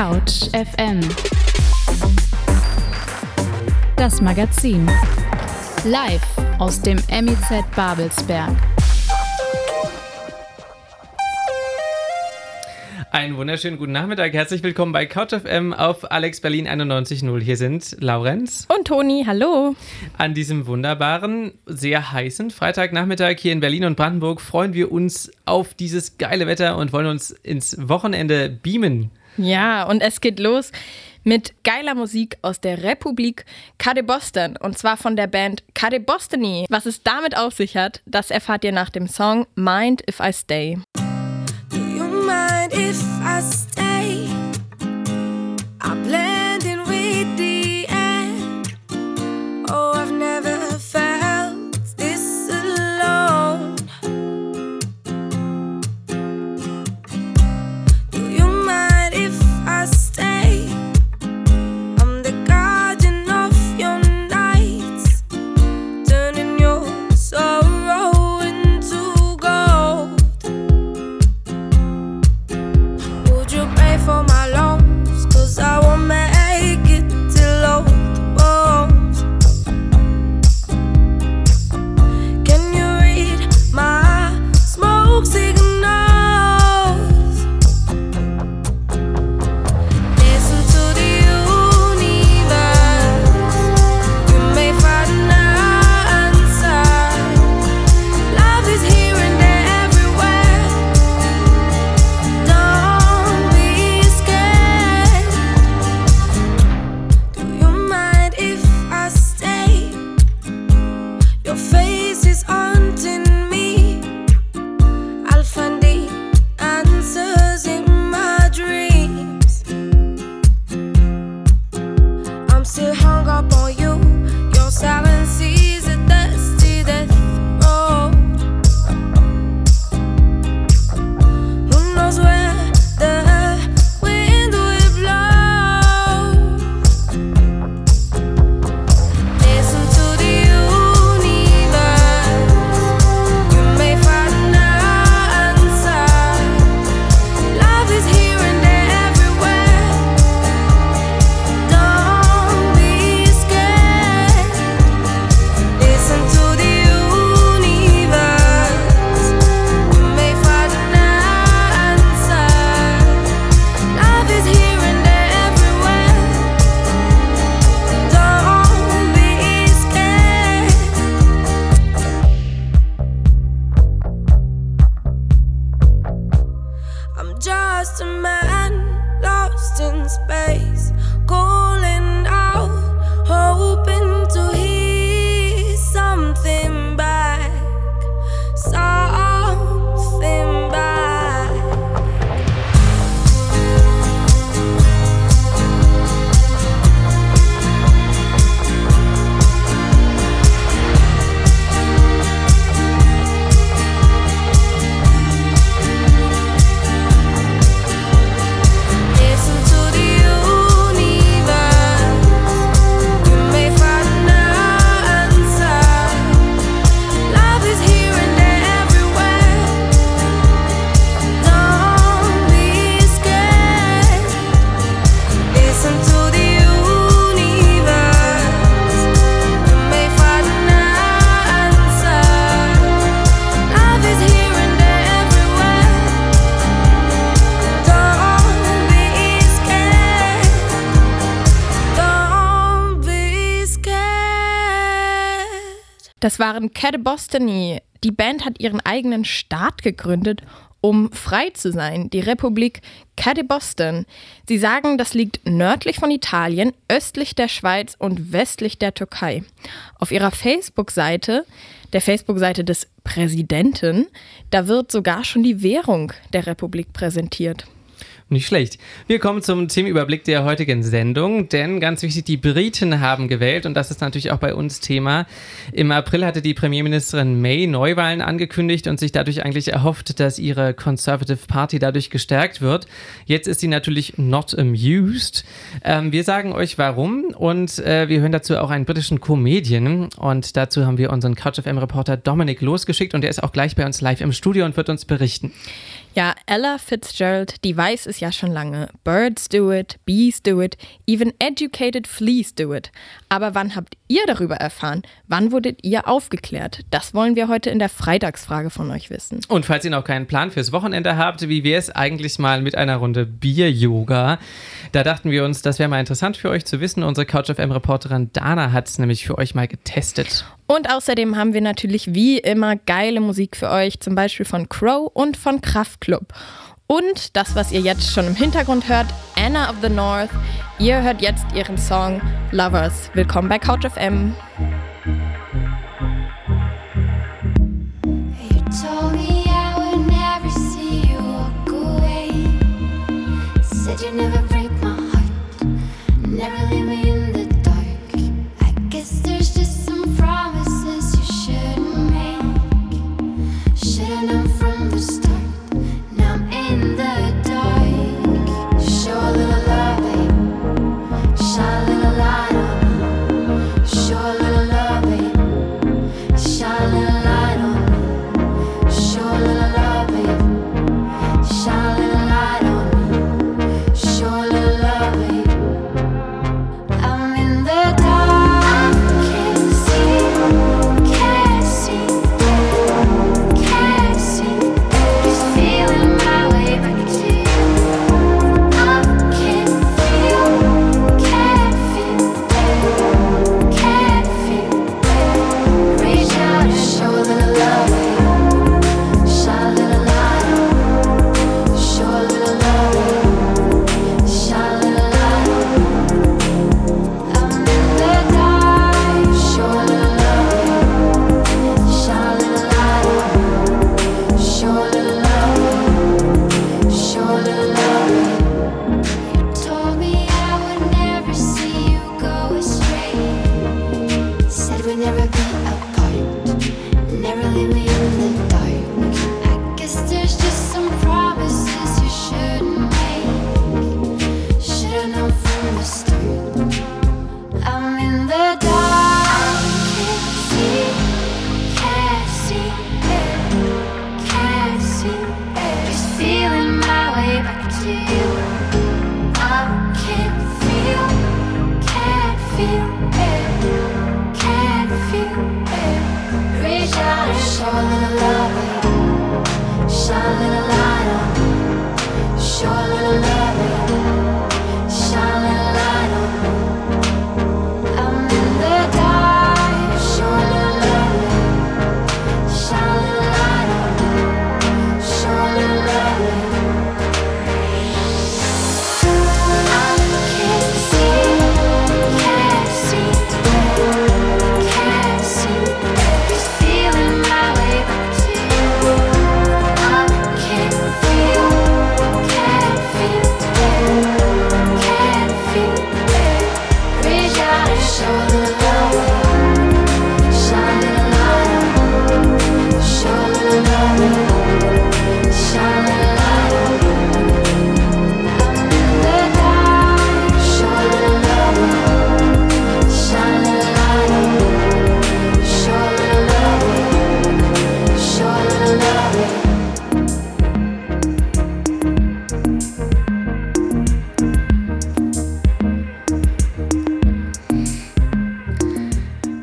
Couch FM. Das Magazin. Live aus dem MEZ Babelsberg. Einen wunderschönen guten Nachmittag. Herzlich willkommen bei Couch FM auf Alex Berlin 91.0. Hier sind Laurens und Toni. Hallo. An diesem wunderbaren, sehr heißen Freitagnachmittag hier in Berlin und Brandenburg freuen wir uns auf dieses geile Wetter und wollen uns ins Wochenende beamen. Ja, und es geht los mit geiler Musik aus der Republik Kadebostany, und zwar von der Band Kadebostany. Was es damit auf sich hat, das erfahrt ihr nach dem Song Mind If I Stay. If I stay, I'm blending with the end. Oh, I've never felt this alone. Do you mind if I stay? I'm the guardian of your nights, turning your sorrow for my loans, 'cause I won't make it till all the bones. Can you read my smoke signals? Listen to the universe, you may find an answer. Love is here and everywhere. Don't be Das waren Kadebostany. Die Band hat ihren eigenen Staat gegründet, um frei zu sein, die Republik Kadebostany. Sie sagen, das liegt nördlich von Italien, östlich der Schweiz und westlich der Türkei. Auf ihrer Facebook-Seite, der Facebook-Seite des Präsidenten, da wird sogar schon die Währung der Republik präsentiert. Nicht schlecht. Wir kommen zum Themenüberblick der heutigen Sendung, denn ganz wichtig, die Briten haben gewählt und das ist natürlich auch bei uns Thema. Im April hatte die Premierministerin May Neuwahlen angekündigt und sich dadurch eigentlich erhofft, dass ihre Conservative Party dadurch gestärkt wird. Jetzt ist sie natürlich not amused. Wir sagen euch warum und wir hören dazu auch einen britischen Comedian und dazu haben wir unseren Couch FM-Reporter Dominik losgeschickt und der ist auch gleich bei uns live im Studio und wird uns berichten. Ja, Ella Fitzgerald, die weiß es ja schon lange. Birds do it, bees do it, even educated fleas do it. Aber wann habt ihr darüber erfahren? Wann wurdet ihr aufgeklärt? Das wollen wir heute in der Freitagsfrage von euch wissen. Und falls ihr noch keinen Plan fürs Wochenende habt, wie wäre es eigentlich mal mit einer Runde Bieryoga? Da dachten wir uns, das wäre mal interessant für euch zu wissen. Unsere Couch FM-Reporterin Dana hat es nämlich für euch mal getestet. Und außerdem haben wir natürlich wie immer geile Musik für euch, zum Beispiel von Crow und von Kraftklub. Und das, was ihr jetzt schon im Hintergrund hört, Anna of the North. Ihr hört jetzt ihren Song Lovers. Willkommen bei Couch FM.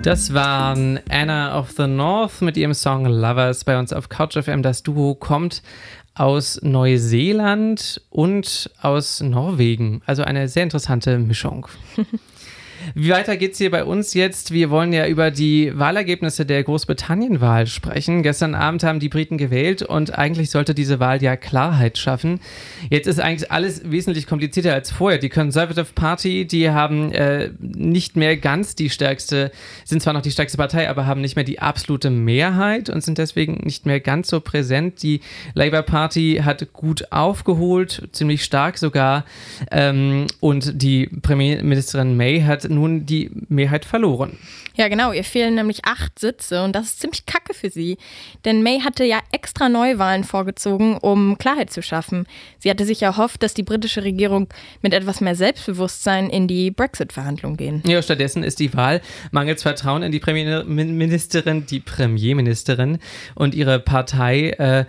Das waren Anna of the North mit ihrem Song Lovers bei uns auf Couch FM. Das Duo kommt aus Neuseeland und aus Norwegen. Also eine sehr interessante Mischung. Wie weiter geht's hier bei uns jetzt? Wir wollen ja über die Wahlergebnisse der Großbritannien-Wahl sprechen. Gestern Abend haben die Briten gewählt und eigentlich sollte diese Wahl ja Klarheit schaffen. Jetzt ist eigentlich alles wesentlich komplizierter als vorher. Die Conservative Party, die haben nicht mehr ganz die stärkste, sind zwar noch die stärkste Partei, aber haben nicht mehr die absolute Mehrheit und sind deswegen nicht mehr ganz so präsent. Die Labour Party hat gut aufgeholt, ziemlich stark sogar. Und die Premierministerin May hat nun die Mehrheit verloren. Ja, genau, ihr fehlen nämlich 8 Sitze und das ist ziemlich kacke für sie. Denn May hatte ja extra Neuwahlen vorgezogen, um Klarheit zu schaffen. Sie hatte sich erhofft, dass die britische Regierung mit etwas mehr Selbstbewusstsein in die Brexit-Verhandlungen gehen. Ja, stattdessen ist die Wahl mangels Vertrauen in die Premierministerin und ihre Partei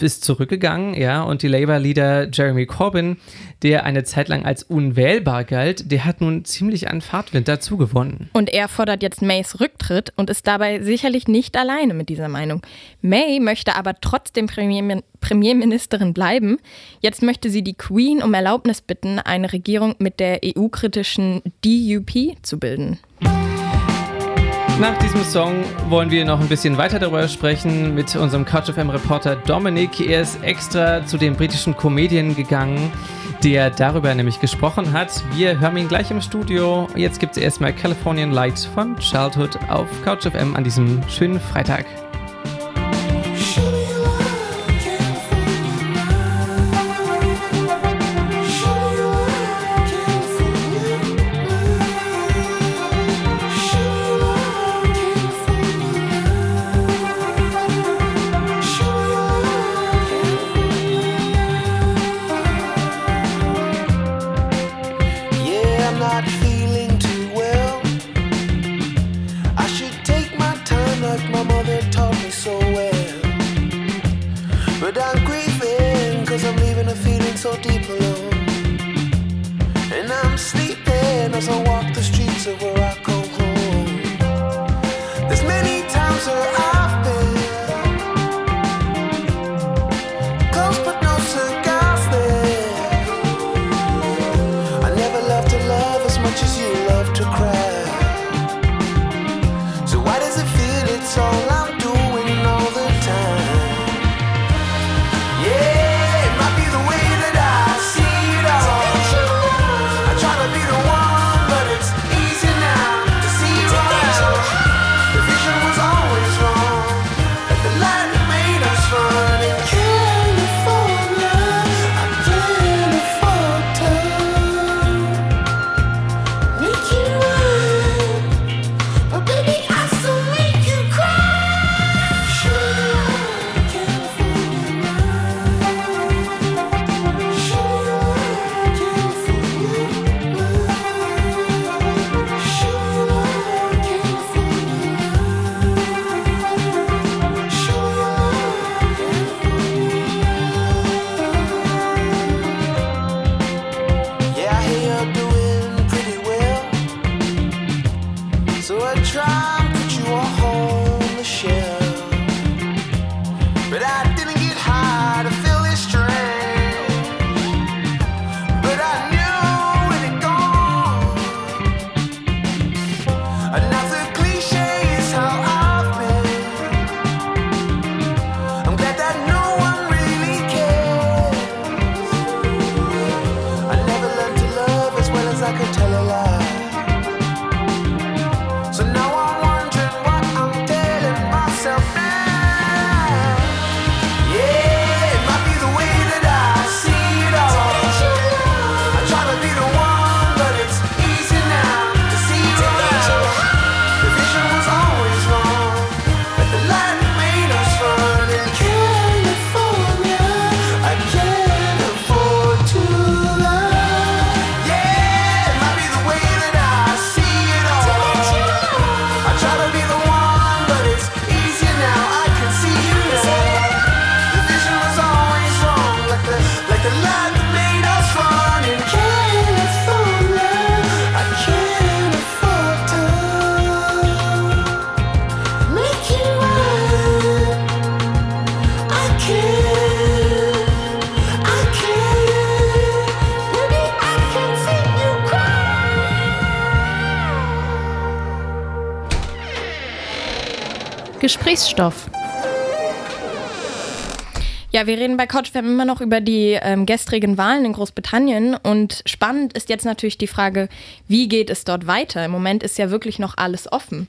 ist zurückgegangen, ja, und die Labour-Leader Jeremy Corbyn, der eine Zeit lang als unwählbar galt, der hat nun ziemlich an Fahrtwind dazu gewonnen. Und er fordert jetzt Mays Rücktritt und ist dabei sicherlich nicht alleine mit dieser Meinung. May möchte aber trotzdem Premierministerin bleiben. Jetzt möchte sie die Queen um Erlaubnis bitten, eine Regierung mit der EU-kritischen DUP zu bilden. Nach diesem Song wollen wir noch ein bisschen weiter darüber sprechen mit unserem Couch FM-Reporter Dominik. Er ist extra zu dem britischen Comedian gegangen, der darüber nämlich gesprochen hat. Wir hören ihn gleich im Studio. Jetzt gibt es erstmal Californian Light von Childhood auf Couch FM an diesem schönen Freitag. Gesprächsstoff. Ja, wir reden bei Couch FM immer noch über die gestrigen Wahlen in Großbritannien und spannend ist jetzt natürlich die Frage, wie geht es dort weiter? Im Moment ist ja wirklich noch alles offen.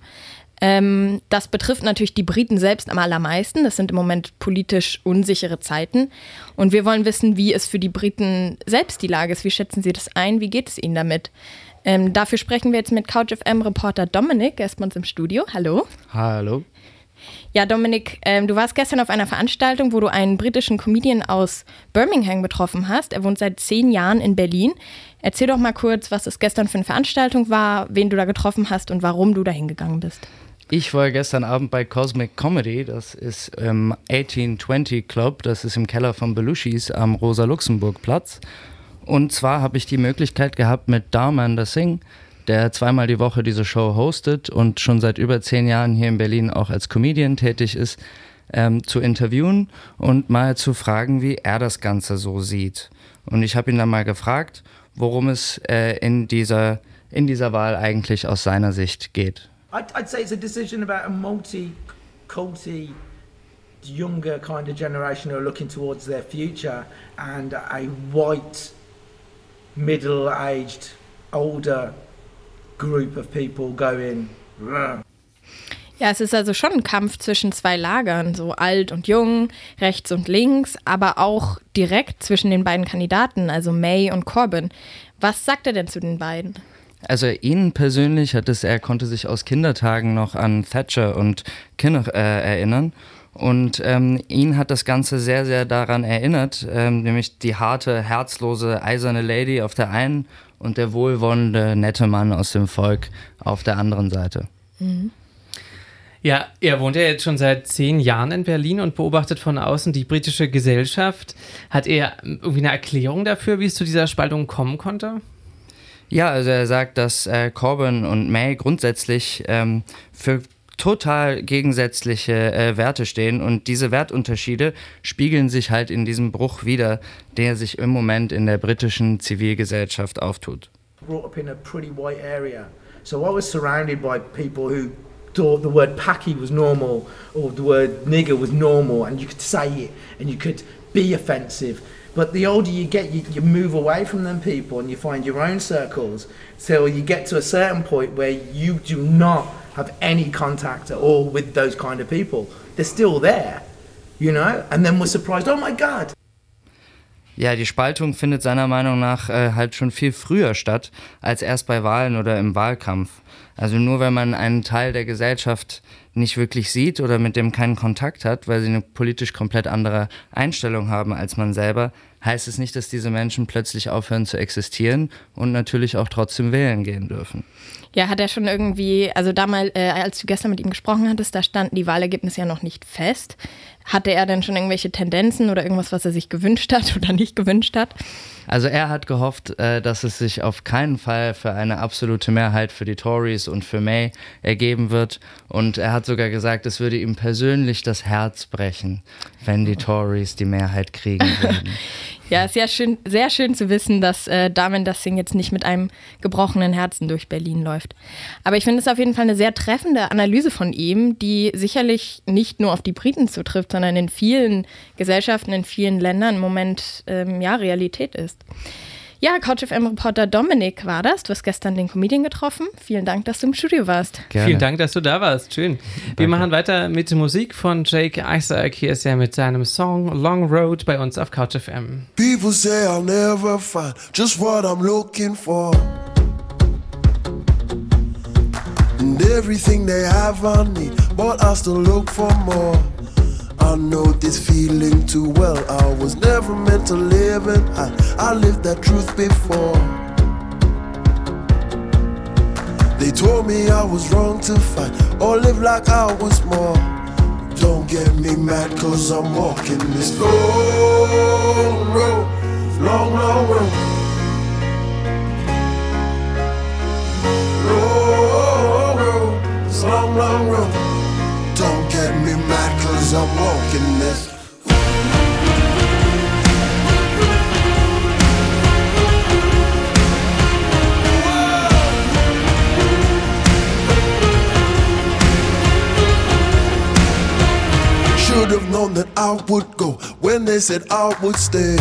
Das betrifft natürlich die Briten selbst am allermeisten. Das sind im Moment politisch unsichere Zeiten. Und wir wollen wissen, wie es für die Briten selbst die Lage ist. Wie schätzen sie das ein? Wie geht es ihnen damit? Dafür sprechen wir jetzt mit Couch-FM-Reporter Dominik. Er ist bei uns im Studio. Hallo. Hallo. Ja, Dominik, du warst gestern auf einer Veranstaltung, wo du einen britischen Comedian aus Birmingham getroffen hast. Er wohnt seit 10 Jahren in Berlin. Erzähl doch mal kurz, was es gestern für eine Veranstaltung war, wen du da getroffen hast und warum du da hingegangen bist. Ich war gestern Abend bei Cosmic Comedy, das ist im 1820 Club, das ist im Keller von Belushi's am Rosa-Luxemburg-Platz. Und zwar habe ich die Möglichkeit gehabt mit Dharmander Singh, der zweimal die Woche diese Show hostet und schon seit über 10 Jahren hier in Berlin auch als Comedian tätig ist, zu interviewen und mal zu fragen, wie er das Ganze so sieht. Und ich habe ihn dann mal gefragt, worum es in dieser Wahl eigentlich aus seiner Sicht geht. I'd say it's a decision about a multi-culti, younger kind of generation who are looking towards their future, and a white, middle-aged, older group of people going. Ja, es ist also schon ein Kampf zwischen zwei Lagern, so alt und jung, rechts und links, aber auch direkt zwischen den beiden Kandidaten, also May und Corbyn. Was sagt er denn zu den beiden? Also ihn persönlich er konnte sich aus Kindertagen noch an Thatcher und Kinnock erinnern, und ihn hat das Ganze sehr, sehr daran erinnert, nämlich die harte, herzlose, eiserne Lady auf der einen und der wohlwollende, nette Mann aus dem Volk auf der anderen Seite. Mhm. Ja, er wohnt ja jetzt schon seit 10 Jahren in Berlin und beobachtet von außen die britische Gesellschaft. Hat er irgendwie eine Erklärung dafür, wie es zu dieser Spaltung kommen konnte? Ja, also er sagt, dass Corbyn und May grundsätzlich für total gegensätzliche Werte stehen, und diese Wertunterschiede spiegeln sich halt in diesem Bruch wider, der sich im Moment in der britischen Zivilgesellschaft auftut. Brought up in a pretty white area, so I was surrounded by people who thought the word "packy" was normal or the word "nigger" was normal, and you could say it and you could be offensive. But the older you get, you move away from them people and you find your own circles till you get to a certain point where you do not have any contact at all with those kind of people. They're still there, you know? And then we're surprised, oh my God. Ja, die Spaltung findet seiner Meinung nach halt schon viel früher statt als erst bei Wahlen oder im Wahlkampf. Also nur wenn man einen Teil der Gesellschaft nicht wirklich sieht oder mit dem keinen Kontakt hat, weil sie eine politisch komplett andere Einstellung haben als man selber, heißt es nicht, dass diese Menschen plötzlich aufhören zu existieren und natürlich auch trotzdem wählen gehen dürfen. Ja, hat er schon irgendwie, also damals, als du gestern mit ihm gesprochen hattest, da standen die Wahlergebnisse ja noch nicht fest. Hatte er denn schon irgendwelche Tendenzen oder irgendwas, was er sich gewünscht hat oder nicht gewünscht hat? Also er hat gehofft, dass es sich auf keinen Fall für eine absolute Mehrheit für die Tories und für May ergeben wird. Und er hat sogar gesagt, es würde ihm persönlich das Herz brechen, wenn die Tories die Mehrheit kriegen würden. Ja, ist ja schön, sehr schön zu wissen, dass Dharmander Singh jetzt nicht mit einem gebrochenen Herzen durch Berlin läuft. Aber ich finde es auf jeden Fall eine sehr treffende Analyse von ihm, die sicherlich nicht nur auf die Briten zutrifft, sondern in vielen Gesellschaften, in vielen Ländern im Moment Realität ist. Ja, CouchFM-Reporter Dominik war das. Du hast gestern den Comedian getroffen. Vielen Dank, dass du im Studio warst. Gerne. Vielen Dank, dass du da warst. Schön. Wir machen weiter mit Musik von Jake Isaac. Hier ist er mit seinem Song Long Road bei uns auf CouchFM. People say I'll never find just what I'm looking for, and everything they have I need, but I still look for more. I know this feeling too well. I was never meant to live it. I lived that truth before. They told me I was wrong to fight or live like I was more. Don't get me mad, cause I'm walking this long road, long, long road, long road, this long, long road. Don't get me mad, cause I'm walking this. Should've known that I would go when they said I would stay.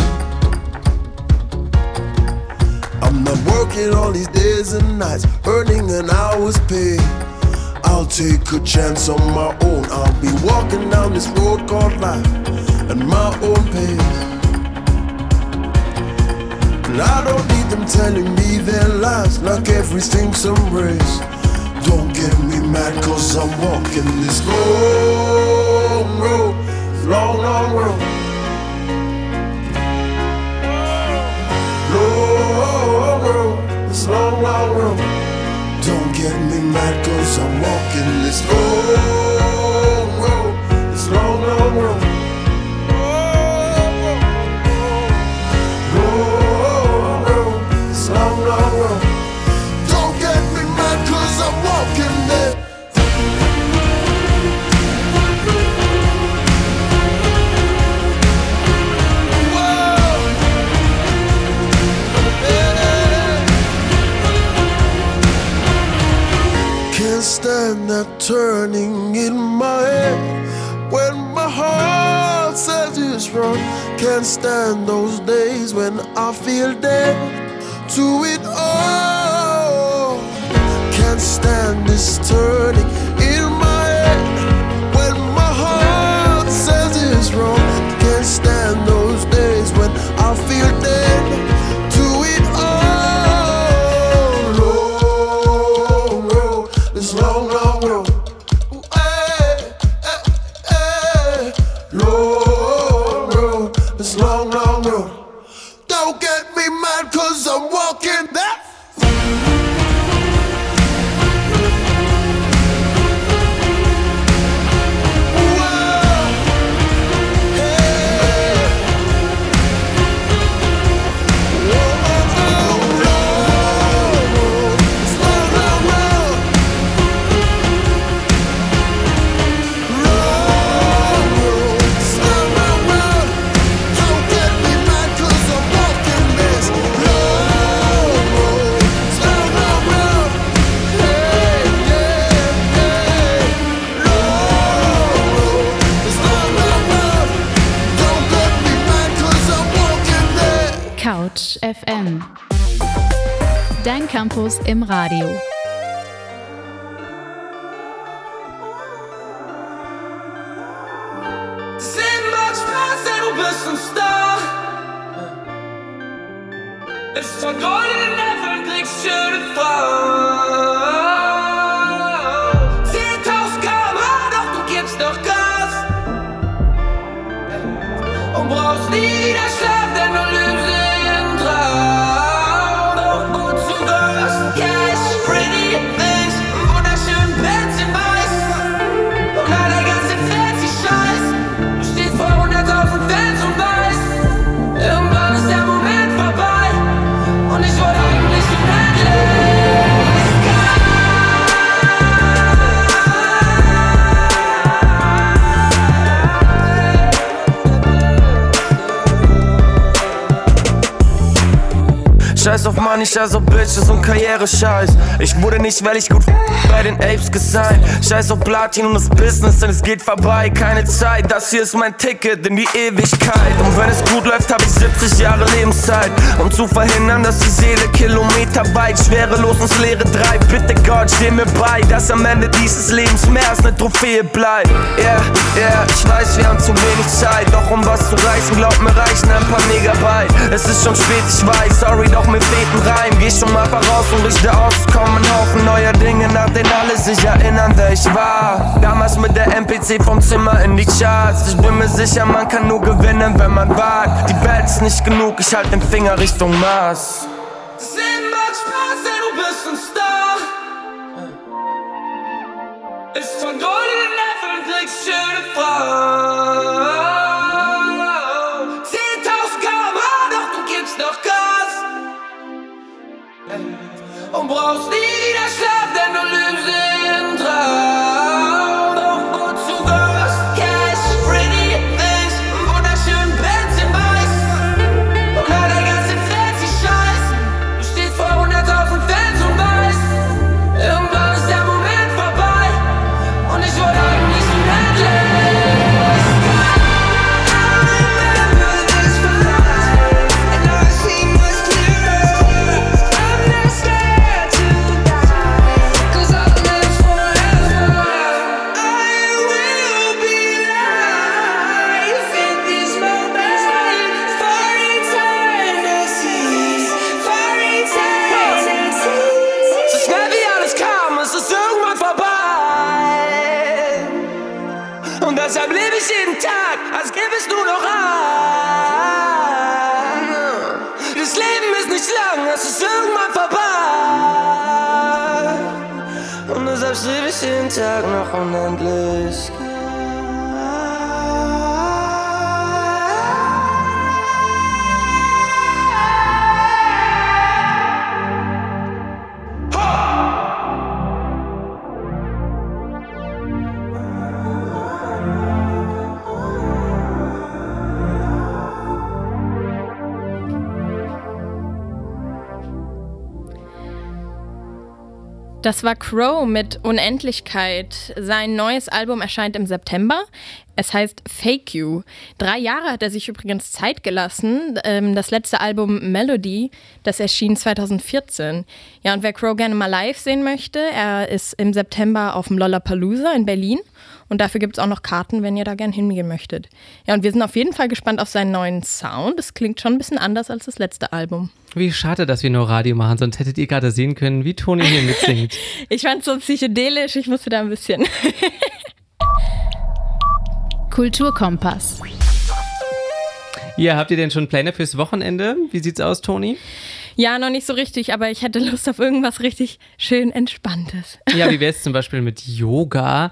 I'm not working all these days and nights, earning an hour's pay. I'll take a chance on my own. I'll be walking down this road called life at my own pace. And I don't need them telling me their lies like everything's a race. Don't get me mad cause I'm walking this long road, long, long road. Long road, this long, long road. Don't get me mad cause I'm walking this long road, this long, long road. Long road, this long, long road. Don't get me mad cause I'm walking this. Stand that turning in my head when my heart says it's wrong. Can't stand those days when I feel dead to it all. Can't stand this turning in my head when my heart says it's wrong. Can't stand those days when I feel dead. Couch FM. Dein Campus im Radio. Scheiß auf Mann, ich also Bitches und Karriere-Scheiß. Ich wurde nicht, weil ich gut bei den Apes gesigned. Scheiß auf Platin und das Business, denn es geht vorbei. Keine Zeit, das hier ist mein Ticket in die Ewigkeit. Und wenn es gut läuft, hab ich 70 Jahre Lebenszeit, um zu verhindern, dass die Seele kilometerweit schwerelos ins Leere treibt. Bitte Gott, steh mir bei, dass am Ende dieses Lebens mehr als ne Trophäe bleibt. Yeah, ich weiß, wir haben zu wenig Zeit, doch um was zu reißen, glaub mir, reichen ein paar Megabyte. Es ist schon spät, ich weiß, sorry, doch mir fehlt ein Reim, geh schon mal voraus und richte aus, kommen ein Haufen neuer Dinge, nach denen alle sich erinnern, wer ich war. Damals mit der MPC vom Zimmer in die Charts. Ich bin mir sicher, man kann nur gewinnen, wenn man wagt. Die Welt ist nicht genug, ich halt den Finger Richtung Mars. Es macht Spaß, denn du bist ein Star. Ist von goldenen Äpfeln kriegst schöne Frauen. Und brauchst nie wieder Schlaf, denn du lügst in den Traum. Doch gut zu Gast, Cash, pretty things, wunderschönen Benz in Weiß. Und leider ganz im fancy Scheiß. Du stehst vor 100.000 Fans und weißt, irgendwann ist der Moment vorbei. Und ich wollte eigentlich so endlich. es ist irgendwann vorbei. Und deshalb strebe ich jeden Tag nach unendlich. Das war Crow mit Unendlichkeit. Sein neues Album erscheint im September. Es heißt Fake You. 3 Jahre hat er sich übrigens Zeit gelassen. Das letzte Album Melody, das erschien 2014. Ja, und wer Crow gerne mal live sehen möchte, er ist im September auf dem Lollapalooza in Berlin. Und dafür gibt es auch noch Karten, wenn ihr da gerne hingehen möchtet. Ja, und wir sind auf jeden Fall gespannt auf seinen neuen Sound. Das klingt schon ein bisschen anders als das letzte Album. Wie schade, dass wir nur Radio machen, sonst hättet ihr gerade sehen können, wie Toni hier mitsingt. Ich fand's so psychedelisch, ich musste da ein bisschen. Kulturkompass. Ja, habt ihr denn schon Pläne fürs Wochenende? Wie sieht's aus, Toni? Ja, noch nicht so richtig, aber ich hätte Lust auf irgendwas richtig schön Entspanntes. Ja, wie wär's zum Beispiel mit Yoga?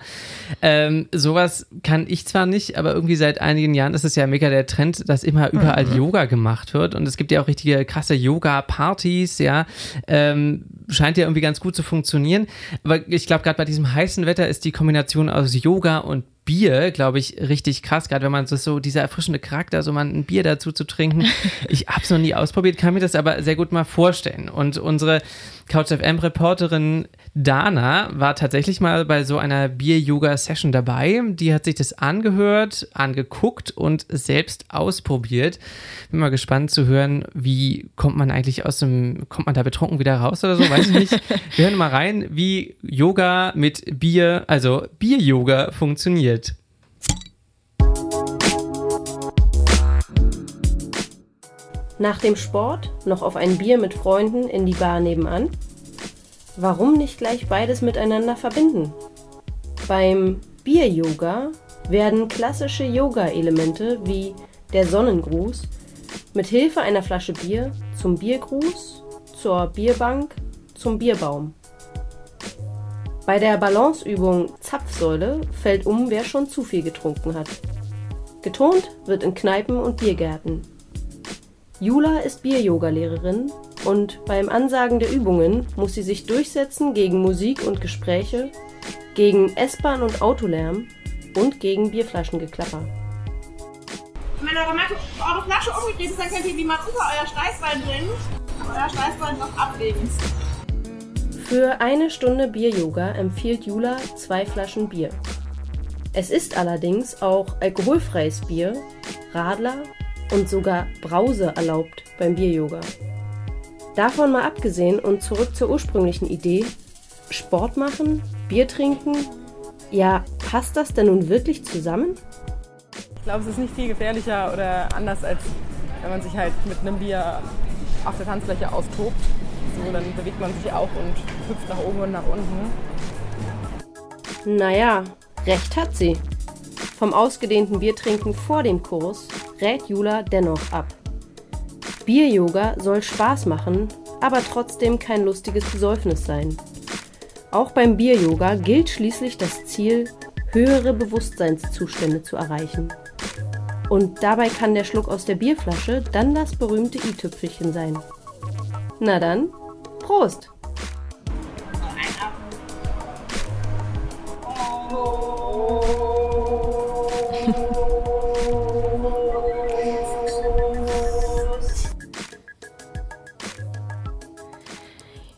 Sowas kann ich zwar nicht, aber irgendwie seit einigen Jahren ist es ja mega der Trend, dass immer überall Yoga gemacht wird. Und es gibt ja auch richtige krasse Yoga-Partys, ja. Scheint ja irgendwie ganz gut zu funktionieren. Aber ich glaube, gerade bei diesem heißen Wetter ist die Kombination aus Yoga und Bier, glaube ich, richtig krass, gerade wenn man so dieser erfrischende Charakter, so man ein Bier dazu zu trinken. Ich habe es noch nie ausprobiert, kann mir das aber sehr gut mal vorstellen. Und unsere Couch FM-Reporterin Dana war tatsächlich mal bei so einer Bier-Yoga-Session dabei. Die hat sich das angehört, angeguckt und selbst ausprobiert. Bin mal gespannt zu hören, wie kommt man eigentlich kommt man da betrunken wieder raus oder so, weiß ich nicht. Wir hören mal rein, wie Yoga mit Bier, also Bier-Yoga funktioniert. Nach dem Sport noch auf ein Bier mit Freunden in die Bar nebenan? Warum nicht gleich beides miteinander verbinden? Beim Bier-Yoga werden klassische Yoga-Elemente wie der Sonnengruß mit Hilfe einer Flasche Bier zum Biergruß, zur Bierbank, zum Bierbaum. Bei der Balanceübung Zapfsäule fällt um, wer schon zu viel getrunken hat. Geturnt wird in Kneipen und Biergärten. Jula ist Bier-Yoga-Lehrerin und beim Ansagen der Übungen muss sie sich durchsetzen gegen Musik und Gespräche, gegen S-Bahn und Autolärm und gegen Bierflaschengeklapper. Wenn eure Flasche umgedreht ist, dann könnt ihr die mal unter euer Steißbein bringen und euer Steißbein noch ablegen. Für 1 Stunde Bier-Yoga empfiehlt Jula 2 Flaschen Bier. Es ist allerdings auch alkoholfreies Bier, Radler und sogar Brause erlaubt beim Bier-Yoga. Davon mal abgesehen und zurück zur ursprünglichen Idee, Sport machen, Bier trinken, ja, passt das denn nun wirklich zusammen? Ich glaube, es ist nicht viel gefährlicher oder anders, als wenn man sich halt mit einem Bier auf der Tanzfläche austobt. So, dann bewegt man sich auch und hüpft nach oben und nach unten. Naja, recht hat sie. Vom ausgedehnten Biertrinken vor dem Kurs rät Jula dennoch ab. Bier-Yoga soll Spaß machen, aber trotzdem kein lustiges Besäufnis sein. Auch beim Bier-Yoga gilt schließlich das Ziel, höhere Bewusstseinszustände zu erreichen. Und dabei kann der Schluck aus der Bierflasche dann das berühmte i-Tüpfelchen sein. Na dann, Prost!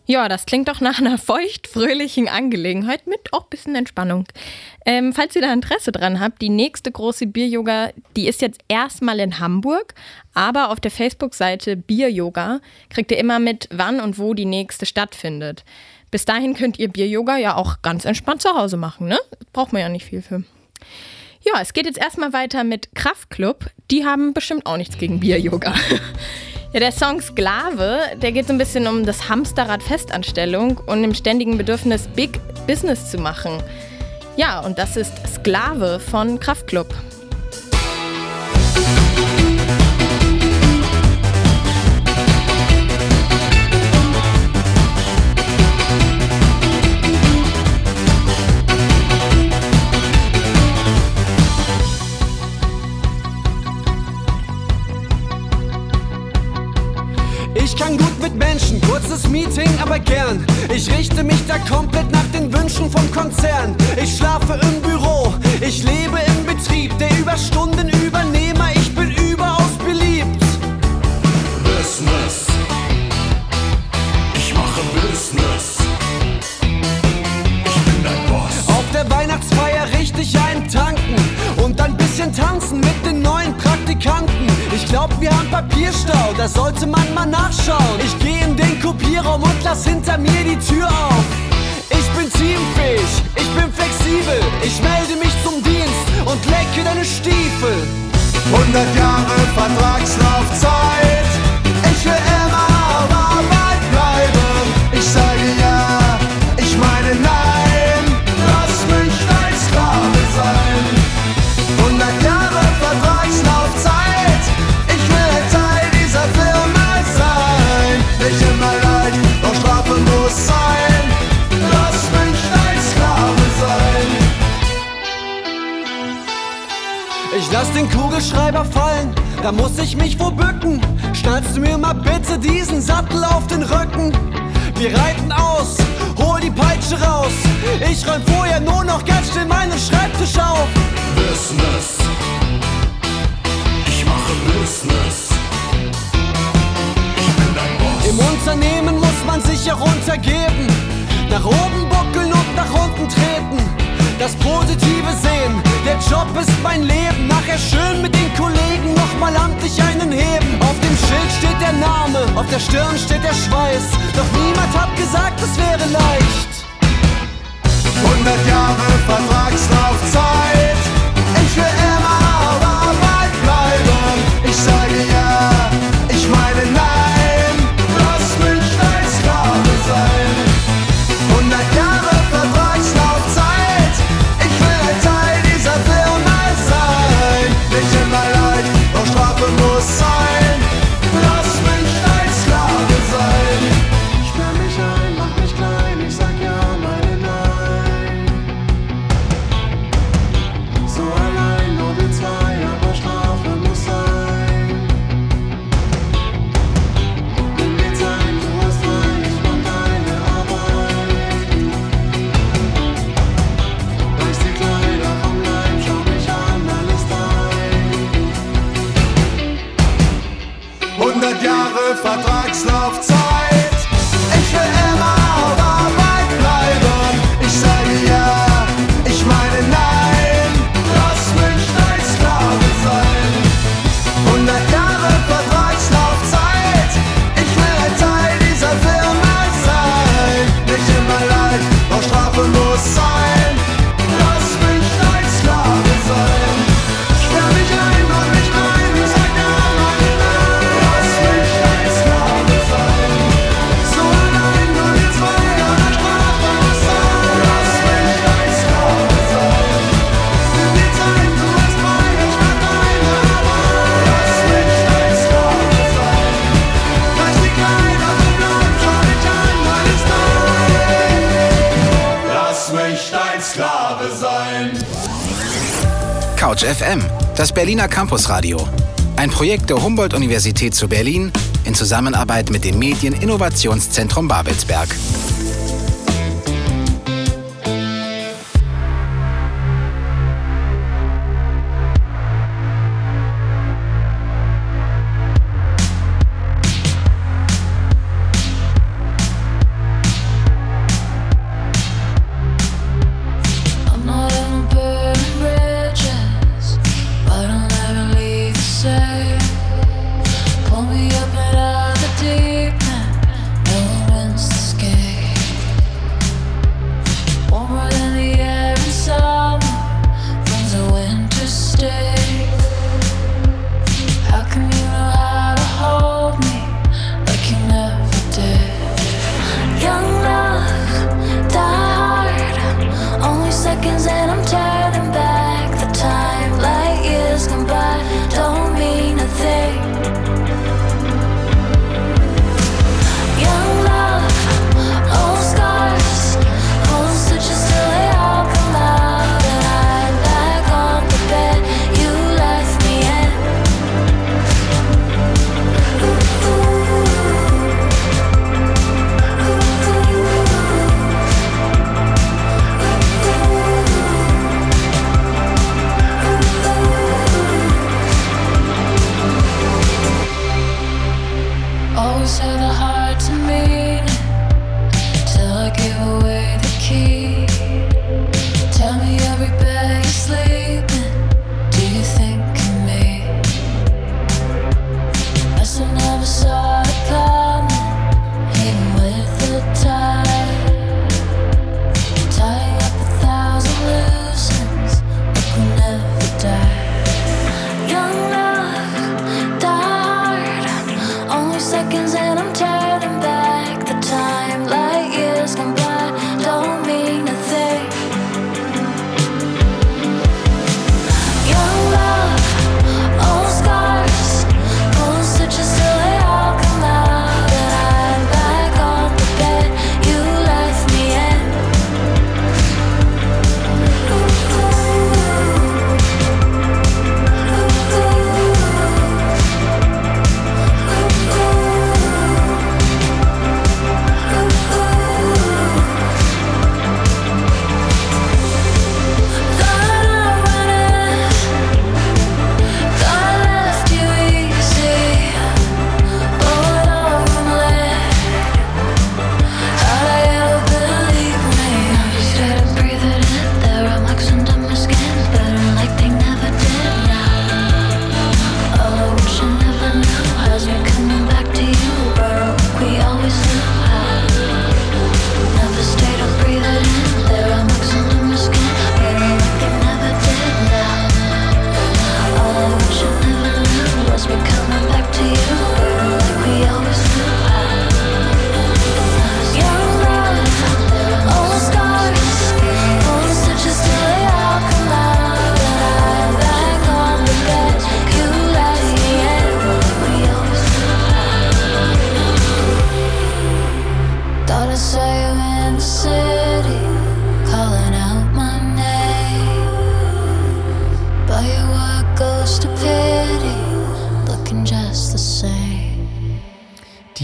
Ja, das klingt doch nach einer feuchtfröhlichen Angelegenheit mit auch ein bisschen Entspannung. Falls ihr da Interesse dran habt, die nächste große Bier-Yoga, die ist jetzt erstmal in Hamburg, aber auf der Facebook-Seite Bieryoga kriegt ihr immer mit, wann und wo die nächste stattfindet. Bis dahin könnt ihr Bier-Yoga ja auch ganz entspannt zu Hause machen, ne? Braucht man ja nicht viel für. Ja, es geht jetzt erstmal weiter mit Kraftklub. Die haben bestimmt auch nichts gegen Bier-Yoga. Ja, der Song Sklave, der geht so ein bisschen um das Hamsterrad Festanstellung und im ständigen Bedürfnis, Big Business zu machen. Ja, und das ist Sklave von Kraftklub. Kurzes Meeting, aber gern. Ich richte mich da komplett nach den Wünschen vom Konzern. Ich schlafe im Büro, ich lebe im Betrieb. Der Überstundenübernehmer, ich bin überaus beliebt. Business. Ich mache Business. Ich bin dein Boss. Auf der Weihnachtsfeier richtig eintanken und ein bisschen tanzen mit den neuen Praktikanten. Ich glaub, wir haben Papierstau, da sollte man mal nachschauen. Ich geh in den Kopierraum und lass hinter mir die Tür auf. Ich bin teamfähig, ich bin flexibel. Ich melde mich zum Dienst und lecke deine Stiefel. 100 Jahre Vertragslaufzeit. Ich will immer auf Arbeit bleiben. Ich sage ja, ich meine nein. Lass mich dein Sklave sein. 100 Jahre Vertragslaufzeit. Ich will ein Teil dieser Firma sein. Nicht immer leid, doch Strafe muss sein. Lass mich dein Sklave sein. Ich lass den Kugelschreiber fallen. Da muss ich mich wohl bücken. Schnallst du mir mal bitte diesen Sattel auf den Rücken? Wir reiten aus, hol die Peitsche raus. Ich räum vorher nur noch ganz still meinen Schreibtisch auf. Business. Ich mache Business. Ich bin dein Boss. Im Unternehmen muss man sich auch untergeben. Nach oben buckeln und nach unten treten. Das Positive sehen, der Job ist mein Leben. Nachher schön mit den Kollegen nochmal amtlich einen heben. Auf dem Schild steht der Name, auf der Stirn steht der Schweiß. Doch niemand hat gesagt, es wäre leicht. 100 Jahre Vertragslaufzeit. Ich will immer auf Arbeit bleiben. Ich sage ja, ich meine nein. Lass mich dein Sklave sein. 100 Jahre Vertragslaufzeit. Muss sein, lass mich dein Sklave sein. Sperr mich ein, mach mich klein, ich sag ja meine nein. So allein ohne zwei, aber Strafe muss sein. Nimm dir Zeit, du hast rein, ich mach deine Arbeit. Reiß die Kleider vom Leib, schau mich an, alles dein. 100 Jahre Vertragslaufzeit. Ich will immer auf Arbeit bleiben. Ich sage ja, ich meine nein. Lass mich dein Sklave sein. 100 Jahre Vertragslaufzeit. Ich will ein Teil dieser Firma sein. Nicht immer leid, doch Strafe muss sein. Lass mich dein Sklave sein. Sperr mich ein, mach mich rein, ich sag ja meine nein. Lass mich dein Sklave sein. So allein nur die zwei, aber Strafe muss sein. Lass mich dein Sklave sein. Nimm dir Zeit, du hast frei, ich mach deine Arbeit. Lass mich dein Sklave sein. Reiß die Kleider vom Leib, schau mich an, alles dein. Lass mich dein Sklave sein. Couch FM, das Berliner Campusradio. Ein Projekt der Humboldt-Universität zu Berlin in Zusammenarbeit mit dem Medieninnovationszentrum Babelsberg. I'm not in burning bridges, but I'll never leave the same. Pull me up out of the deep end, no one wins this game.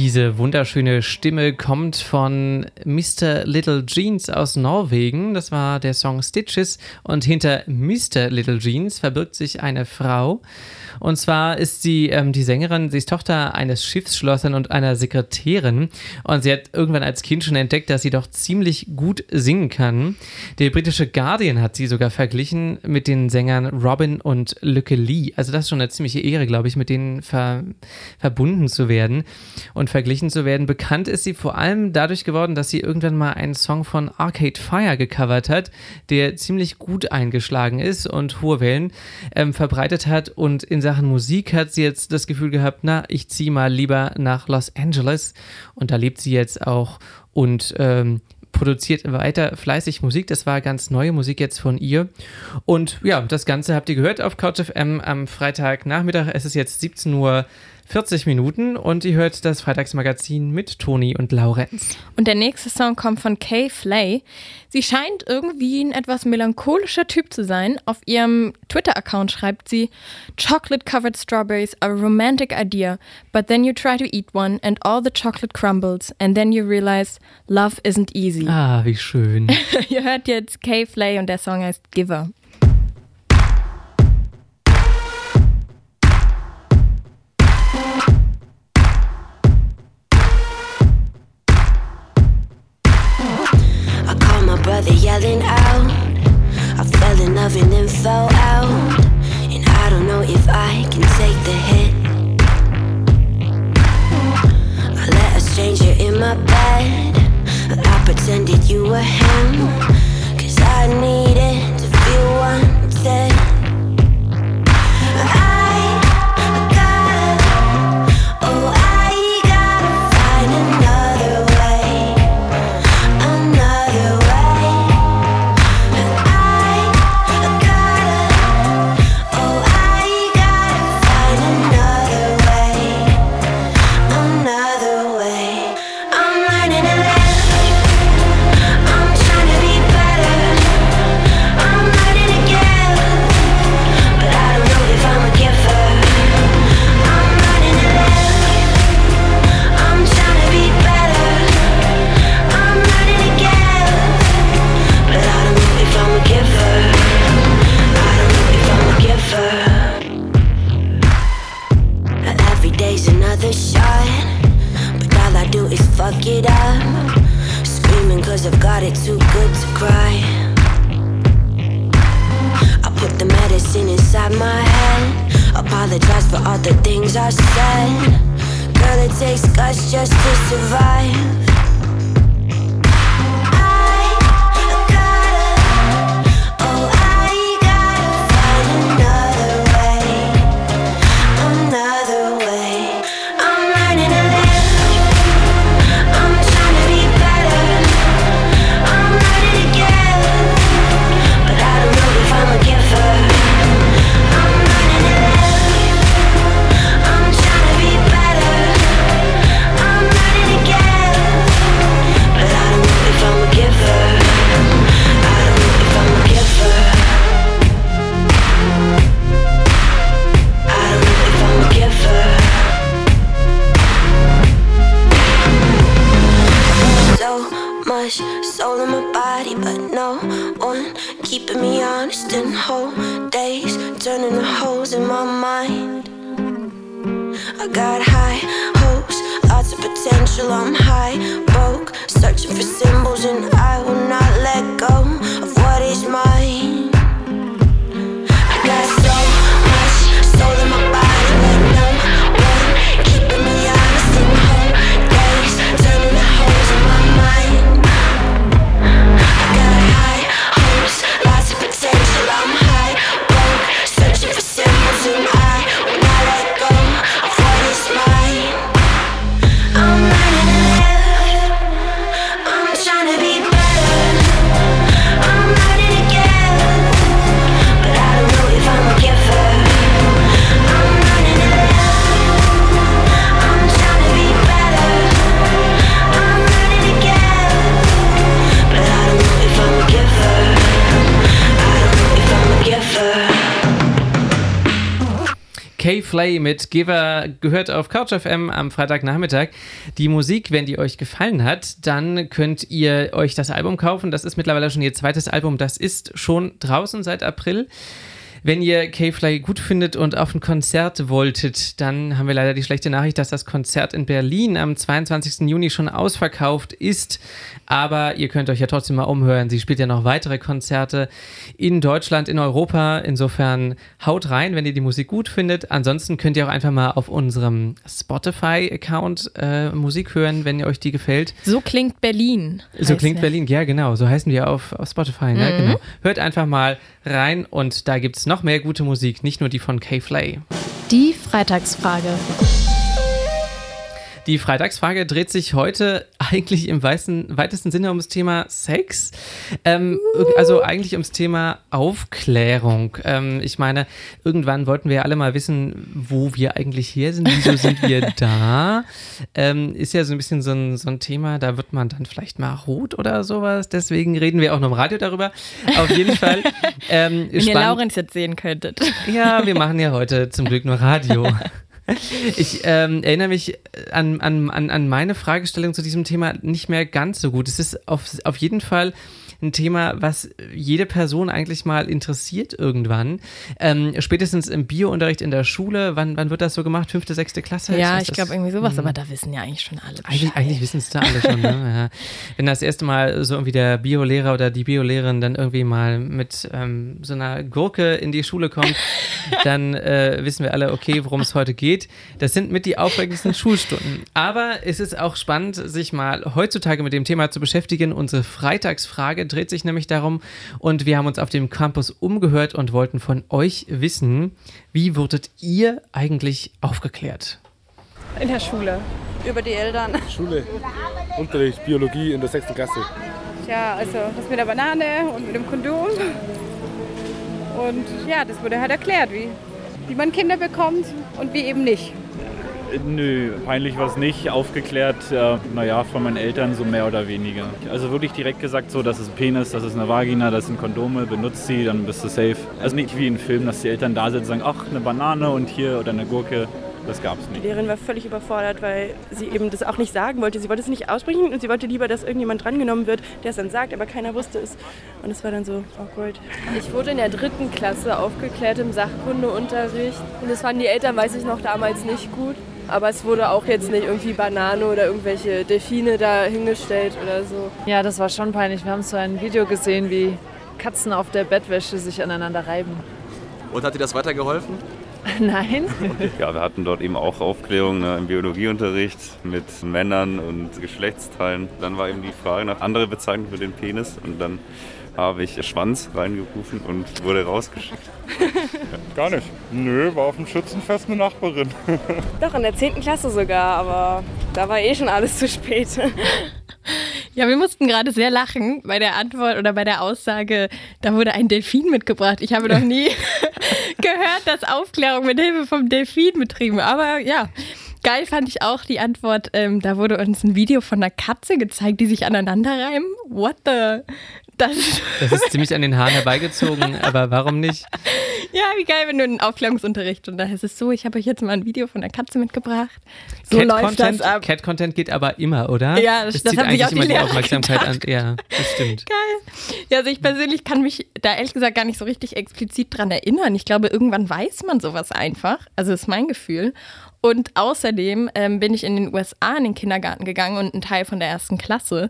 Diese wunderschöne Stimme kommt von Mr. Little Jeans aus Norwegen. Das war der Song Stitches. Und hinter Mr. Little Jeans verbirgt sich eine Frau. Und zwar ist sie die Sängerin, sie ist Tochter eines Schiffsschlossers und einer Sekretärin. Und sie hat irgendwann als Kind schon entdeckt, dass sie doch ziemlich gut singen kann. Der britische Guardian hat sie sogar verglichen mit den Sängern Robin und Lykke Li. Also das ist schon eine ziemliche Ehre, glaube ich, mit denen verbunden zu werden und verglichen zu werden. Bekannt ist sie vor allem dadurch geworden, dass sie irgendwann mal einen Song von Arcade Fire gecovert hat, der ziemlich gut eingeschlagen ist und hohe Wellen verbreitet hat. Und in Sachen Musik hat sie jetzt das Gefühl gehabt, na, ich ziehe mal lieber nach Los Angeles. Und da lebt sie jetzt auch und produziert weiter fleißig Musik. Das war ganz neue Musik jetzt von ihr. Und ja, das Ganze habt ihr gehört auf Couch FM am Freitagnachmittag. Es ist jetzt 17:40 Uhr und ihr hört das Freitagsmagazin mit Toni und Laurens. Und der nächste Song kommt von K.Flay. Sie scheint irgendwie ein etwas melancholischer Typ zu sein. Auf ihrem Twitter-Account schreibt sie: Chocolate-covered strawberries are a romantic idea, but then you try to eat one and all the chocolate crumbles and then you realize love isn't easy. Ah, wie schön. Ihr hört jetzt K.Flay und der Song heißt Giver. Yelling out, I fell in love and then fell out, and I don't know if I can take the hit. I let a stranger in my bed, I pretended you were him, 'cause I needed to feel wanted. Trying to be K.Flay mit Giver gehört auf Couch FM am Freitagnachmittag. Die Musik, wenn die euch gefallen hat, dann könnt ihr euch das Album kaufen. Das ist mittlerweile schon ihr zweites Album. Das ist schon draußen seit April. Wenn ihr K.Flay gut findet und auf ein Konzert wolltet, dann haben wir leider die schlechte Nachricht, dass das Konzert in Berlin am 22. Juni schon ausverkauft ist. Aber ihr könnt euch ja trotzdem mal umhören. Sie spielt ja noch weitere Konzerte in Deutschland, in Europa. Insofern haut rein, wenn ihr die Musik gut findet. Ansonsten könnt ihr auch einfach mal auf unserem Spotify-Account Musik hören, wenn ihr euch die gefällt. So klingt Berlin. So klingt Berlin, ja genau. So heißen wir auf Spotify. Ne? Mhm. Genau. Hört einfach mal rein und da gibt es noch mehr gute Musik, nicht nur die von K.Flay. Die Freitagsfrage. Die Freitagsfrage dreht sich heute eigentlich im weitesten Sinne ums Thema Sex, also eigentlich ums Thema Aufklärung. Ich meine, irgendwann wollten wir ja alle mal wissen, wo wir eigentlich her sind, wieso sind wir da? Ist ja so ein bisschen so ein Thema, da wird man dann vielleicht mal rot oder sowas, deswegen reden wir auch noch im Radio darüber. Auf jeden Fall. Wenn ihr Laurens jetzt sehen könntet. Ja, wir machen ja heute zum Glück nur Radio. Ich erinnere mich an meine Fragestellung zu diesem Thema nicht mehr ganz so gut. Es ist auf jeden Fall ein Thema, was jede Person eigentlich mal interessiert irgendwann. Spätestens im Biounterricht in der Schule, wann wird das so gemacht? 5., 6. Klasse? Ja, ich glaube irgendwie sowas, aber da wissen ja eigentlich schon alle Bescheid. Eigentlich wissen es da alle schon, ne? Ja. Wenn das erste Mal so irgendwie der Biolehrer oder die Biolehrerin dann irgendwie mal mit so einer Gurke in die Schule kommt, dann wissen wir alle, okay, worum es heute geht. Das sind mit die aufregendsten Schulstunden. Aber es ist auch spannend, sich mal heutzutage mit dem Thema zu beschäftigen. Unsere Freitagsfrage dreht sich nämlich darum und wir haben uns auf dem Campus umgehört und wollten von euch wissen, wie wurdet ihr eigentlich aufgeklärt? In der Schule. Über die Eltern. Schule. Unterricht, Biologie in der 6. Klasse. Ja, also das mit der Banane und mit dem Kondom. Und ja, das wurde halt erklärt, wie man Kinder bekommt und wie eben nicht. Nö, peinlich war es nicht, aufgeklärt, von meinen Eltern so mehr oder weniger. Also wirklich direkt gesagt so, das ist ein Penis, das ist eine Vagina, das sind Kondome, benutzt sie, dann bist du safe. Also nicht wie in Filmen, dass die Eltern da sind und sagen, ach, eine Banane und hier oder eine Gurke, das gab's nicht. Die Lehrerin war völlig überfordert, weil sie eben das auch nicht sagen wollte. Sie wollte es nicht aussprechen und sie wollte lieber, dass irgendjemand drangenommen wird, der es dann sagt, aber keiner wusste es. Und es war dann so awkward. Ich wurde in der 3. Klasse aufgeklärt im Sachkundeunterricht und das fanden die Eltern, weiß ich noch, damals nicht gut. Aber es wurde auch jetzt nicht irgendwie Banane oder irgendwelche Delfine da hingestellt oder so. Ja, das war schon peinlich. Wir haben so ein Video gesehen, wie Katzen auf der Bettwäsche sich aneinander reiben. Und hat dir das weitergeholfen? Nein. Ja, wir hatten dort eben auch Aufklärung, ne, im Biologieunterricht mit Männern und Geschlechtsteilen. Dann war eben die Frage nach andere Bezeichnung für den Penis und dann habe ich Schwanz reingerufen und wurde rausgeschickt. Gar nicht. Nö, war auf dem Schützenfest eine Nachbarin. Doch, in der 10. Klasse sogar, aber da war eh schon alles zu spät. Ja, wir mussten gerade sehr lachen bei der Antwort oder bei der Aussage, da wurde ein Delfin mitgebracht. Ich habe noch nie gehört, dass Aufklärung mit Hilfe vom Delfin betrieben, aber ja. Geil fand ich auch die Antwort, da wurde uns ein Video von einer Katze gezeigt, die sich aneinander reimen. What the... Das ist ziemlich an den Haaren herbeigezogen, aber warum nicht? Ja, wie geil, wenn du einen Aufklärungsunterricht und da heißt es so, ich habe euch jetzt mal ein Video von der Katze mitgebracht. So Cat läuft Content, das ab. Cat-Content geht aber immer, oder? Ja, das zieht hat eigentlich immer die Aufmerksamkeit gedacht. An. Ja, das stimmt. Geil. Ja, also ich persönlich kann mich da ehrlich gesagt gar nicht so richtig explizit dran erinnern. Ich glaube, irgendwann weiß man sowas einfach. Also das ist mein Gefühl. Und außerdem bin ich in den USA in den Kindergarten gegangen und ein Teil von der 1. Klasse.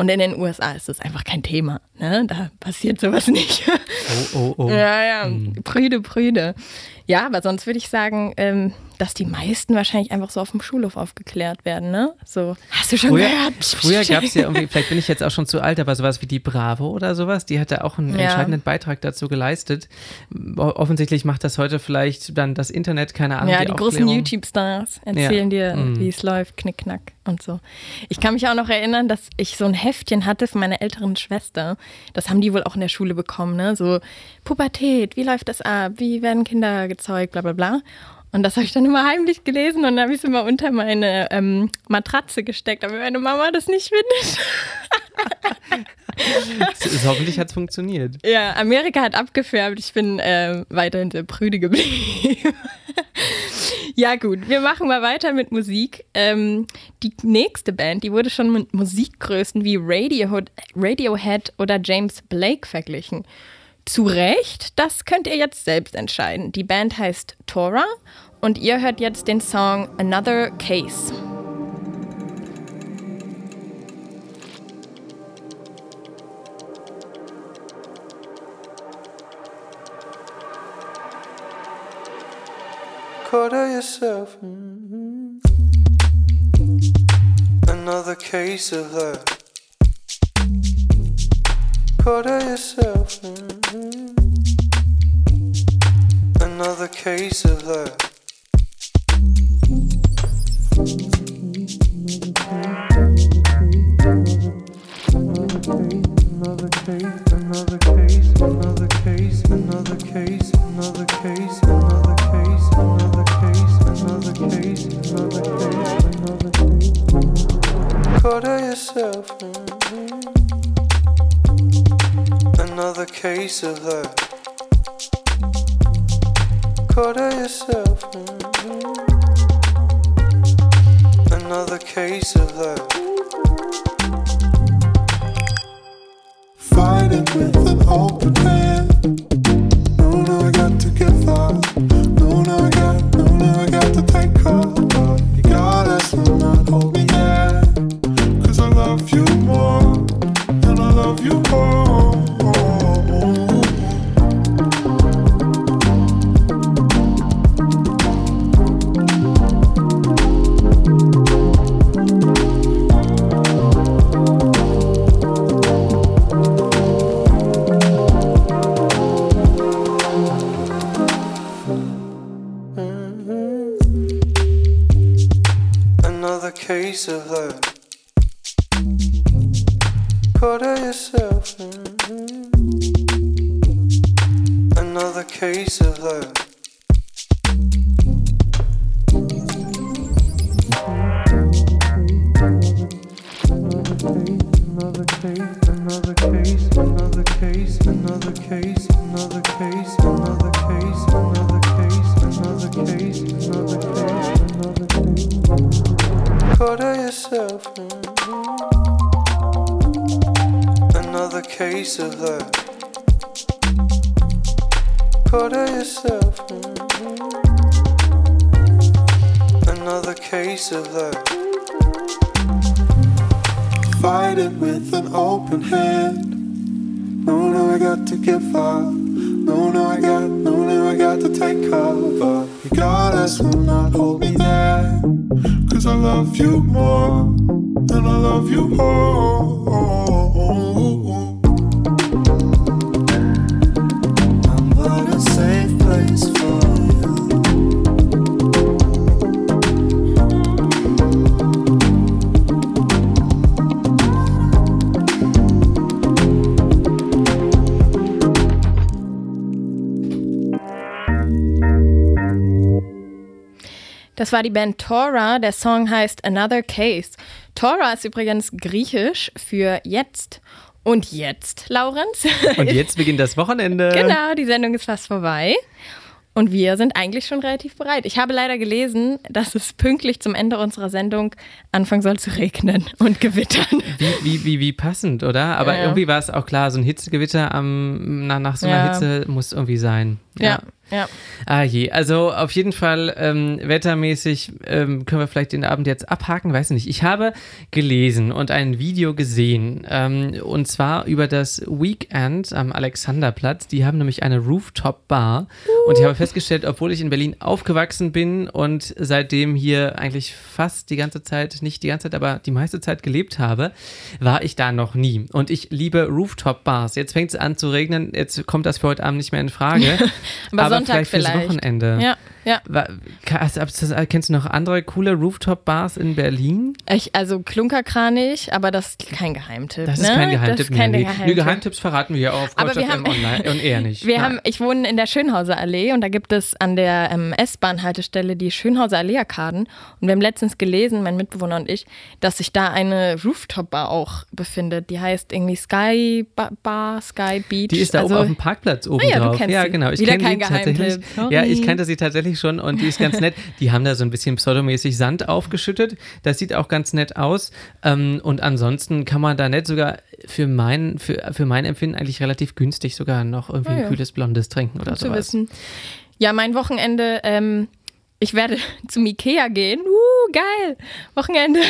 Und in den USA ist das einfach kein Thema, ne? Da passiert sowas nicht. Oh. Ja, prüde. Ja, aber sonst würde ich sagen, dass die meisten wahrscheinlich einfach so auf dem Schulhof aufgeklärt werden, ne? So, hast du schon gehört? Früher gab es ja irgendwie, vielleicht bin ich jetzt auch schon zu alt, aber sowas wie die Bravo oder sowas, die hat da auch einen entscheidenden Beitrag dazu geleistet. Offensichtlich macht das heute vielleicht dann das Internet, keine Ahnung. Ja, die großen YouTube-Stars erzählen dir, wie es läuft, knickknack. Und so. Ich kann mich auch noch erinnern, dass ich so ein Heftchen hatte von meiner älteren Schwester. Das haben die wohl auch in der Schule bekommen, ne? So Pubertät, wie läuft das ab? Wie werden Kinder gezeugt? Bla bla bla. Und das habe ich dann immer heimlich gelesen und dann habe ich es immer unter meine Matratze gesteckt, damit meine Mama das nicht findet. Hoffentlich hat es funktioniert. Ja, Amerika hat abgefärbt. Ich bin weiterhin sehr prüde geblieben. Ja gut, wir machen mal weiter mit Musik. Die nächste Band, die wurde schon mit Musikgrößen wie Radiohead oder James Blake verglichen. Zu Recht, das könnt ihr jetzt selbst entscheiden. Die Band heißt Tora und ihr hört jetzt den Song Another Case. Quarter yourself, another case of that. Quarter yourself, another case of that. Another case, another case, another case, another case, another case, another case, another case, another case, another case, another case. Quarter yourself, another case of that. Quarter yourself, another case of that. Fighting with an old pretend. No, I got to get far. No, I got to take cover. You got us, will not hold me back. 'Cause I love you more, and I love you more. Of that. Quarter yourself, another case of that. Another case, another case, another case, another case, another case, another case, another case, another case, another case, another case. Quarter yourself, another case of that. Quarter yourself, another case of that. Fight it with an open hand. No, I got to give up. No, I got to take cover. You got us, will not hold me back. 'Cause I love you more, and I love you more. I'm but a safe place for you. Das war die Band Tora, der Song heißt Another Case. Tora ist übrigens griechisch für jetzt. Und jetzt, Laurens? Und jetzt beginnt das Wochenende. Genau, die Sendung ist fast vorbei. Und wir sind eigentlich schon relativ bereit. Ich habe leider gelesen, dass es pünktlich zum Ende unserer Sendung anfangen soll zu regnen und gewittern. Wie passend, oder? Aber ja. Irgendwie war es auch klar, so ein Hitzegewitter nach so einer Hitze muss irgendwie sein. Ja. Ah je, also auf jeden Fall wettermäßig können wir vielleicht den Abend jetzt abhaken, weiß nicht. Ich habe gelesen und ein Video gesehen und zwar über das Weekend am Alexanderplatz. Die haben nämlich eine Rooftop-Bar und ich habe festgestellt, obwohl ich in Berlin aufgewachsen bin und seitdem hier eigentlich fast die ganze Zeit, nicht die ganze Zeit, aber die meiste Zeit gelebt habe, war ich da noch nie. Und ich liebe Rooftop-Bars. Jetzt fängt es an zu regnen, jetzt kommt das für heute Abend nicht mehr in Frage. Aber Sonntag vielleicht. Fürs Wochenende. Ja, Ja. Kennst du noch andere coole Rooftop-Bars in Berlin? Also Klunkerkranich, aber das ist kein Geheimtipp. Das ist kein Geheimtipp. Nee, Geheimtipps verraten wir ja auf Couch FM online und eher nicht. Ich wohne in der Schönhauser Allee und da gibt es an der S-Bahn-Haltestelle die Schönhauser Allee-Akaden. Und wir haben letztens gelesen, mein Mitbewohner und ich, dass sich da eine Rooftop-Bar auch befindet. Die heißt irgendwie Sky Bar, Sky Beach. Die ist da oben auf dem Parkplatz oben drauf. Du kennst sie. Genau. Ich kenne sie tatsächlich. Sorry. Ja, ich kannte sie tatsächlich schon und die ist ganz nett. Die haben da so ein bisschen pseudomäßig Sand aufgeschüttet. Das sieht auch ganz nett aus. Und ansonsten kann man da nett sogar für mein Empfinden eigentlich relativ günstig sogar noch irgendwie ein kühles Blondes trinken oder sowas. Wissen. Ja, mein Wochenende, ich werde zum Ikea gehen. Geil! Wochenende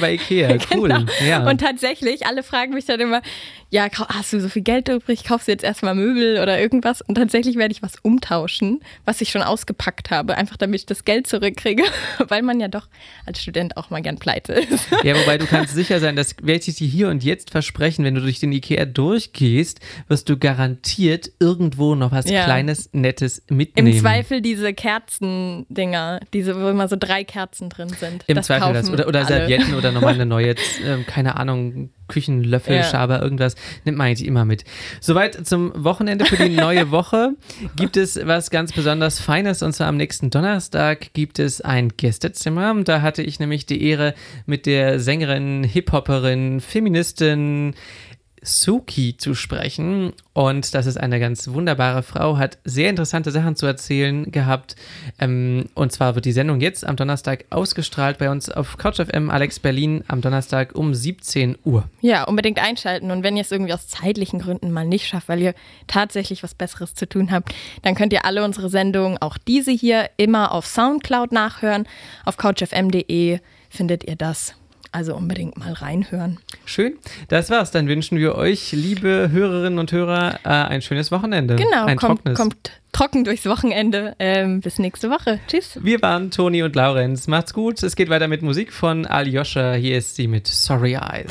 bei Ikea, cool. Genau. Ja. Und tatsächlich, alle fragen mich dann immer, ja, hast du so viel Geld übrig, kaufst du jetzt erstmal Möbel oder irgendwas? Und tatsächlich werde ich was umtauschen, was ich schon ausgepackt habe, einfach damit ich das Geld zurückkriege, weil man ja doch als Student auch mal gern pleite ist. Ja, wobei du kannst sicher sein, das werde ich dir hier und jetzt versprechen, wenn du durch den Ikea durchgehst, wirst du garantiert irgendwo noch was Kleines, Nettes mitnehmen. Im Zweifel diese Kerzendinger, wo immer so 3 Kerzen drin sind. Im Zweifel das. Oder Servietten oder nochmal eine neue, keine Ahnung, Küchenlöffel, Schaber, irgendwas, nimmt man eigentlich immer mit. Soweit zum Wochenende. Für die neue Woche gibt es was ganz besonders Feines, und zwar am nächsten Donnerstag gibt es ein Gästezimmer. Da hatte ich nämlich die Ehre, mit der Sängerin, Hip-Hopperin, Feministin Suki zu sprechen, und das ist eine ganz wunderbare Frau, hat sehr interessante Sachen zu erzählen gehabt, und zwar wird die Sendung jetzt am Donnerstag ausgestrahlt bei uns auf Couch FM, Alex Berlin, am Donnerstag um 17 Uhr. Ja, unbedingt einschalten, und wenn ihr es irgendwie aus zeitlichen Gründen mal nicht schafft, weil ihr tatsächlich was Besseres zu tun habt, dann könnt ihr alle unsere Sendungen, auch diese hier, immer auf Soundcloud nachhören. Auf couchfm.de findet ihr das. Also unbedingt mal reinhören. Schön, das war's. Dann wünschen wir euch, liebe Hörerinnen und Hörer, ein schönes Wochenende. Genau, kommt trocken durchs Wochenende. Bis nächste Woche. Tschüss. Wir waren Toni und Laurens. Macht's gut. Es geht weiter mit Musik von Aljoscha. Hier ist sie mit Sorry Eyes.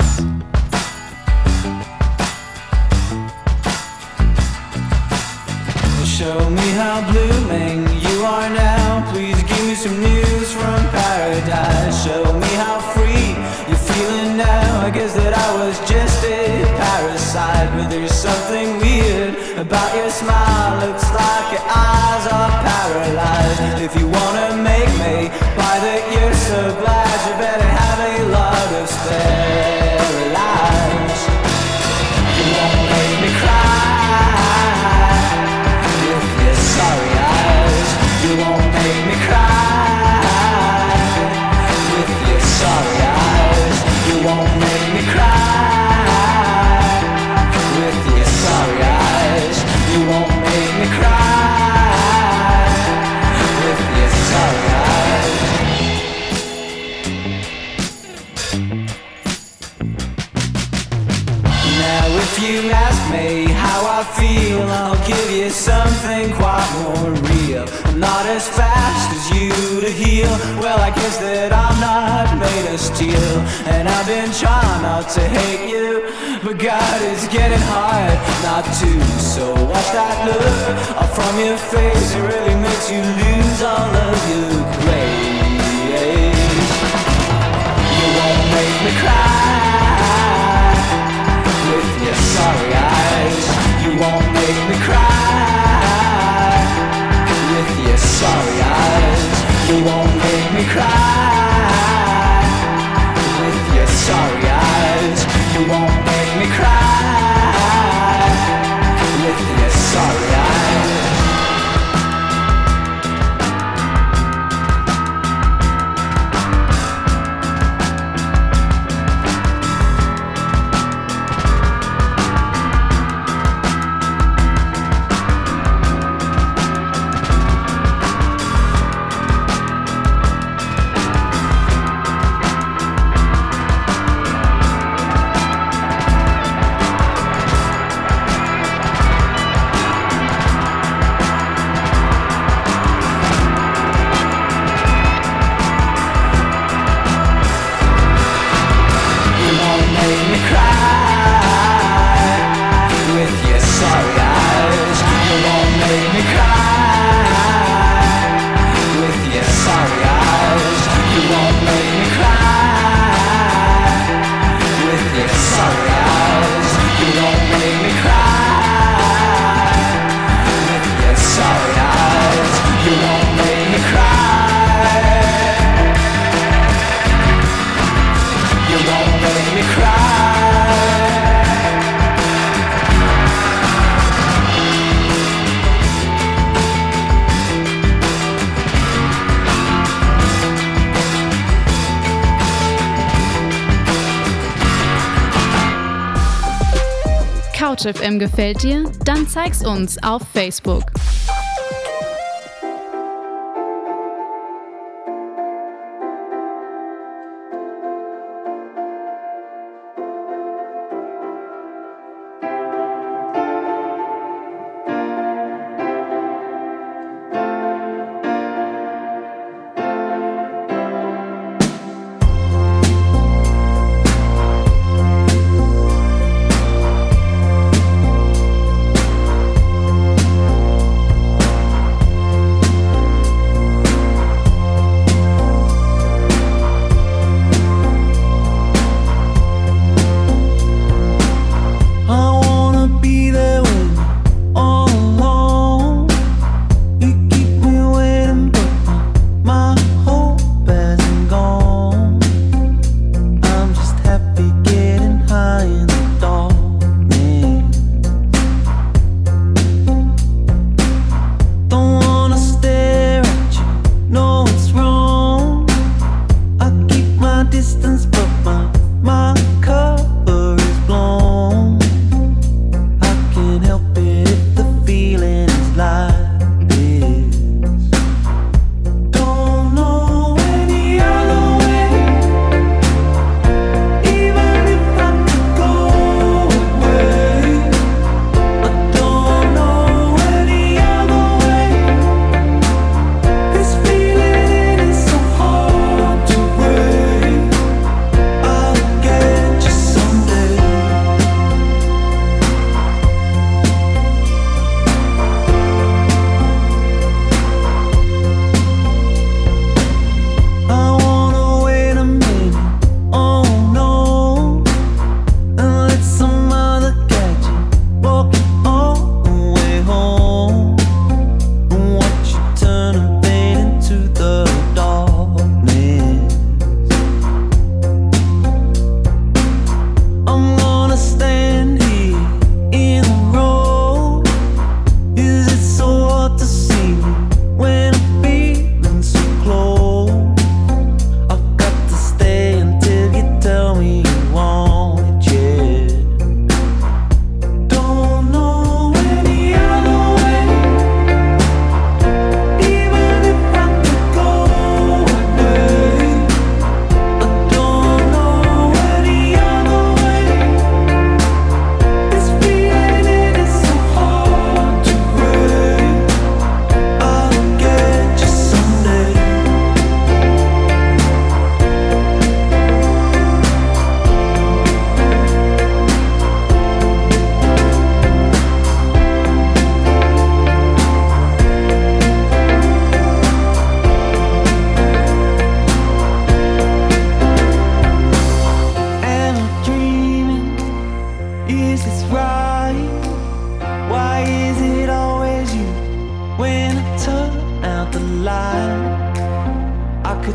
Show me how blooming you are now. Please give me some news from paradise. Show me how free you're feeling now. I guess that I was just a parasite, but there's something weird about your smile. Looks like your eyes are paralyzed. If you wanna make me buy that you're so glad, you better have a lot of spare lives. You won't make me cry. Sorry eyes, you won't make me cry. With your sorry eyes, you won't make me cry. With your sorry eyes, you won't make me cry. With your sorry eyes. Now if you ask me how I feel, I'll give you something quite more real. I'm not as fast as you to heal. Well, I guess that I'm not made of steel. And I've been trying not to hate you, but God, it's getting hard not to. So watch that look off from your face. It really makes you lose all of your grace. You won't make me cry with your sorry eyes. You won't make me cry with your sorry eyes. You won't make me cry with your sorry eyes. You won't make me cry with your sorry eyes. Couch FM gefällt dir? Dann zeig's uns auf Facebook.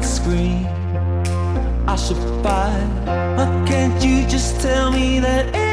Scream, I should fight. Why can't you just tell me that